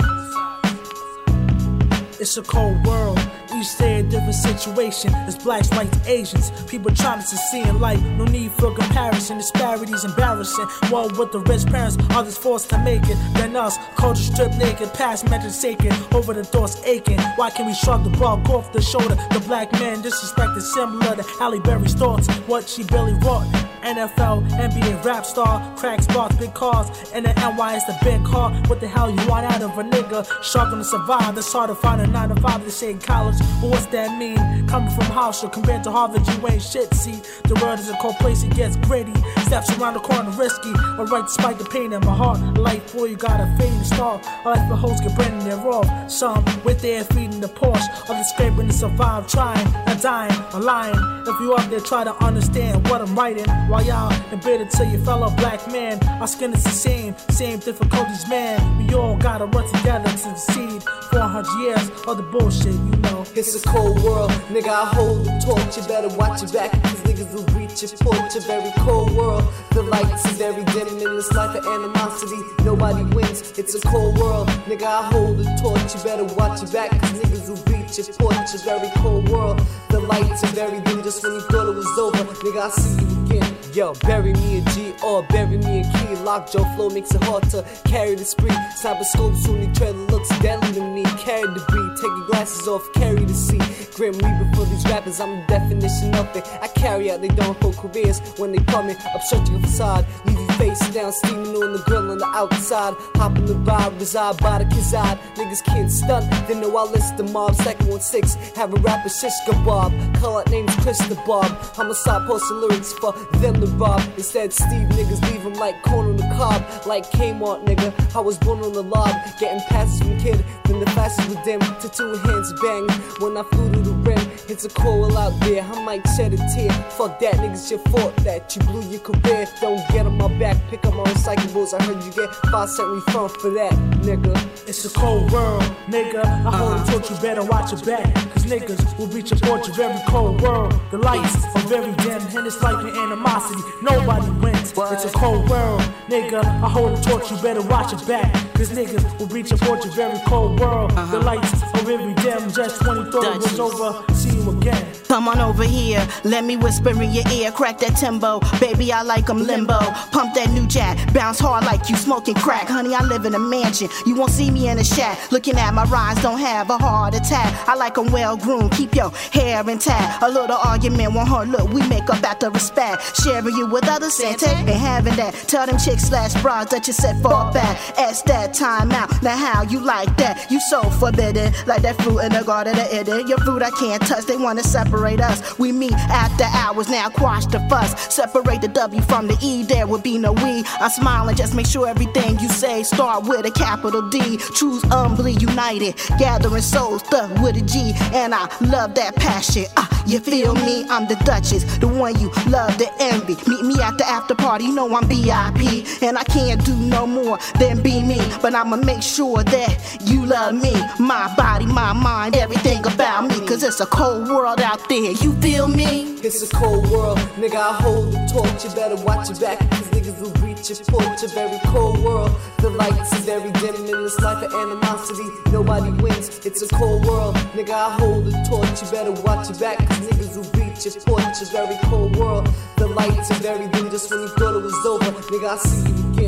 It's a cold world. Each day a different situation. It's blacks, whites, Asians. People trying to succeed in life. No need for comparison. Disparities embarrassing. One with the rich parents, others forced to make it. Then us, culture stripped naked, past metrics aching, over the thoughts aching. Why can't we shrug the ball off the shoulder? The black man disrespected, similar to Halle Berry's thoughts. What she barely wrought. NFL, NBA, rap star, cracks, bars, big cars. And the NY is the big car. What the hell you want out of a nigga? Struggling to survive. It's hard to find a 9 to 5. They say in college. But what's that mean? Coming from Hustle compared to Harvard, you ain't shit, see. The world is a cold place, it gets gritty. Steps around the corner, risky. A right despite the pain in my heart. A life boy, you got a fading star. A life for hoes get branding their off. Some with their feet in the Porsche. Others scraping to survive, trying, not dying, or lying. If you out there, try to understand what I'm writing. While y'all embedded to your fellow black man, our skin is the same difficulties, man. We all gotta run together to succeed. 400 years of the bullshit, you know. It's a cold world, nigga, I hold the torch. You better watch your back, cause niggas will reach your porch. A very cold world, the lights is very dim. And in this life of animosity, nobody wins. It's a cold world, nigga, I hold the torch. You better watch your back, cause niggas will reach your porch. A very cold world, the lights are very dim. Just when you thought it was over, nigga, I see you again. Yo, bury me in G or bury me in key. Lockjaw flow makes it hard to carry the spree. Cyberscopes on the trailer looks deadly to me. Carry the beat, take your glasses off, carry the seat. Grim Reaper for these rappers, I'm the definition of it. I carry out their downfall careers when they come in. Obstruct your facade, leave your face down, steaming on the grill on the outside. Hop in the vibe, reside by the kazad. Niggas can't stunt, they know I list the mob. Second 16, have a rapper shish kebab. Call out names Chris the Bob. I'm a side posting lyrics for them to rob. Instead, Steve niggas leave him like corn on the cob. Like Kmart, nigga, I was born on the lob. Getting passes from kid, then the passes with them. To two hands bang, when I flew to the rim. It's a coil out there, I might shed a tear. Fuck that, niggas, your fault that you blew your career. Don't get on my back, pick up my recyclables. I heard you get 5 cent refund for that, nigga. It's a cold world, nigga. I hold the torch, you better watch your back. Cause niggas will reach your porch, a very cold world. The lights are very dim, and it's like an animosity. Nobody wins, it's a cold world, nigga. I hold the torch, you better watch your back. Cause niggas will reach your porch, a very cold world. The lights are very dim, just when you thought it was over. See you again. Come on over here, let me whisper in your ear. Crack that Timbo, baby, I like 'em limbo. Pump that new jack, bounce hard like you smoking crack. Honey, I live in a mansion, you won't see me in a shack. Looking at my rhymes, don't have a heart attack. I like 'em well groomed, keep your hair intact. A little argument won't hurt, look, we make up after respect. Sharing you with others, Santa ain't having that. Tell them chicks / bras that you set for back. Ask that time out, now how you like that? You so forbidden, like that fruit in the garden of Eden. Your fruit I can't touch, they wanna separate us. We meet after hours, now quash the fuss. Separate the W from the E, there would be no we. I'm smiling, just make sure everything you say start with a capital. capital D. Truths humbly united, gathering souls, stuck with a G. And I love that passion, you feel me? I'm the Dutchiz, the one you love to envy. Meet me at the after party, you know I'm VIP. And I can't do no more than be me. But I'ma make sure that you love me. My body, my mind, everything about me. Cause it's a cold world out there, you feel me? It's a cold world, nigga, I hold the torch. You better watch your back, cause niggas will reach your porch. A very cold world, the lights is very dim. In this life of animosity, nobody wins. It's a cold world, nigga, I hold the torch. You better watch your back, cause niggas will reach your porch. A very cold world, the lights is very dim. Just when you thought it was over, nigga, I'll see you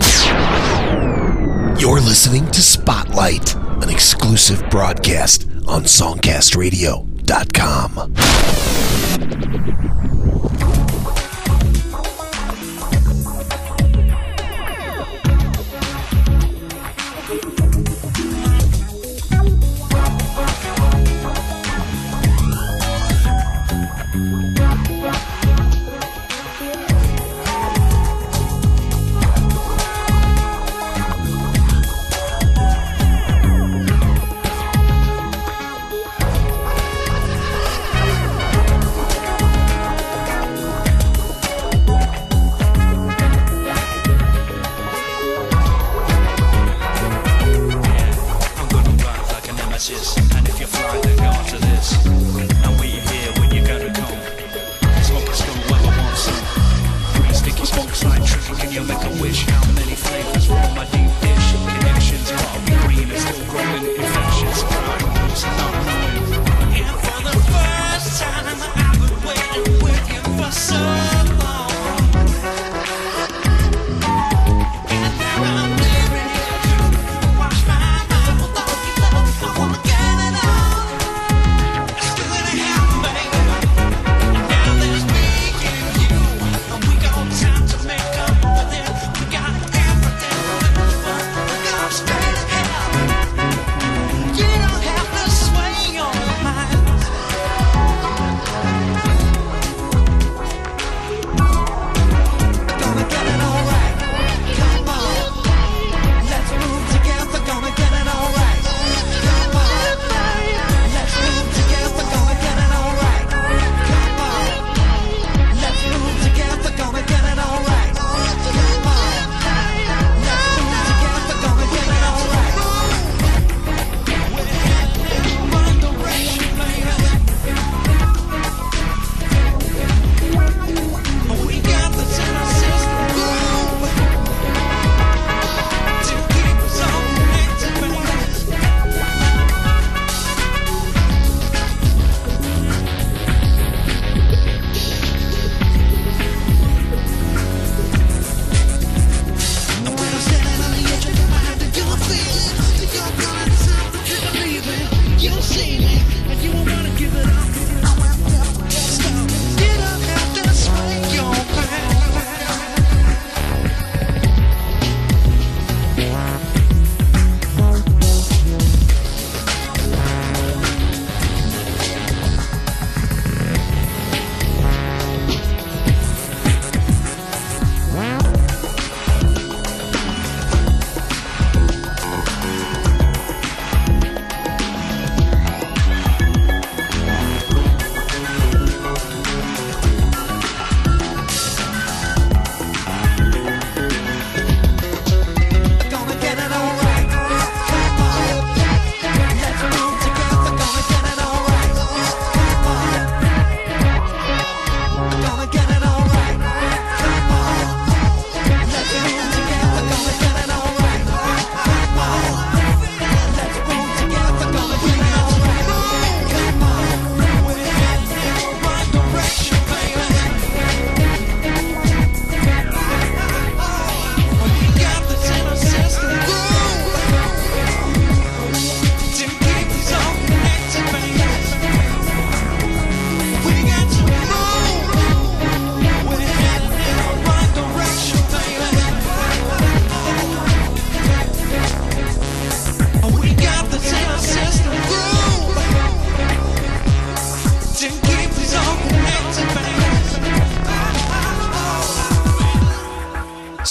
again. You're listening to Spotlight, an exclusive broadcast on SongCastRadio.com.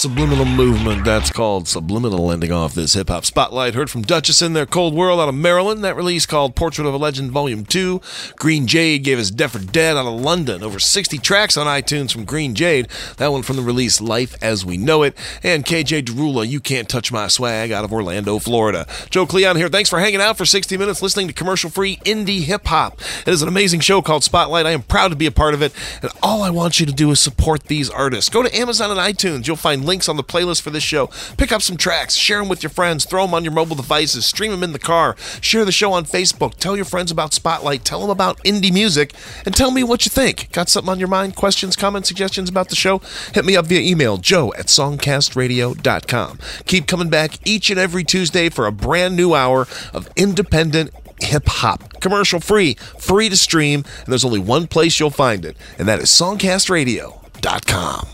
Subliminal Movement. That's called Subliminal, ending off this hip-hop spotlight. Heard from Dutchiz in their Cold World out of Maryland. That release called Portrait of a Legend Volume 2. Greenjade gave us Deaf or Dead out of London. Over 60 tracks on iTunes from Greenjade. That one from the release Life as We Know It. And KJDaRula, You Can't Touch My Swag out of Orlando, Florida. Joe Cleon here. Thanks for hanging out for 60 minutes listening to commercial-free indie hip-hop. It is an amazing show called Spotlight. I am proud to be a part of it. And all I want you to do is support these artists. Go to Amazon and iTunes. You'll find links on the playlist for this show. Pick up some tracks, share them with your friends, throw them on your mobile devices, stream them in the car, share the show on Facebook, tell your friends about Spotlight, tell them about indie music, and tell me what you think. Got something on your mind? Questions, comments, suggestions about the show? Hit me up via email, joe@songcastradio.com. Keep coming back each and every Tuesday for a brand new hour of independent hip-hop, commercial-free, free to stream, and there's only one place you'll find it, and that is songcastradio.com.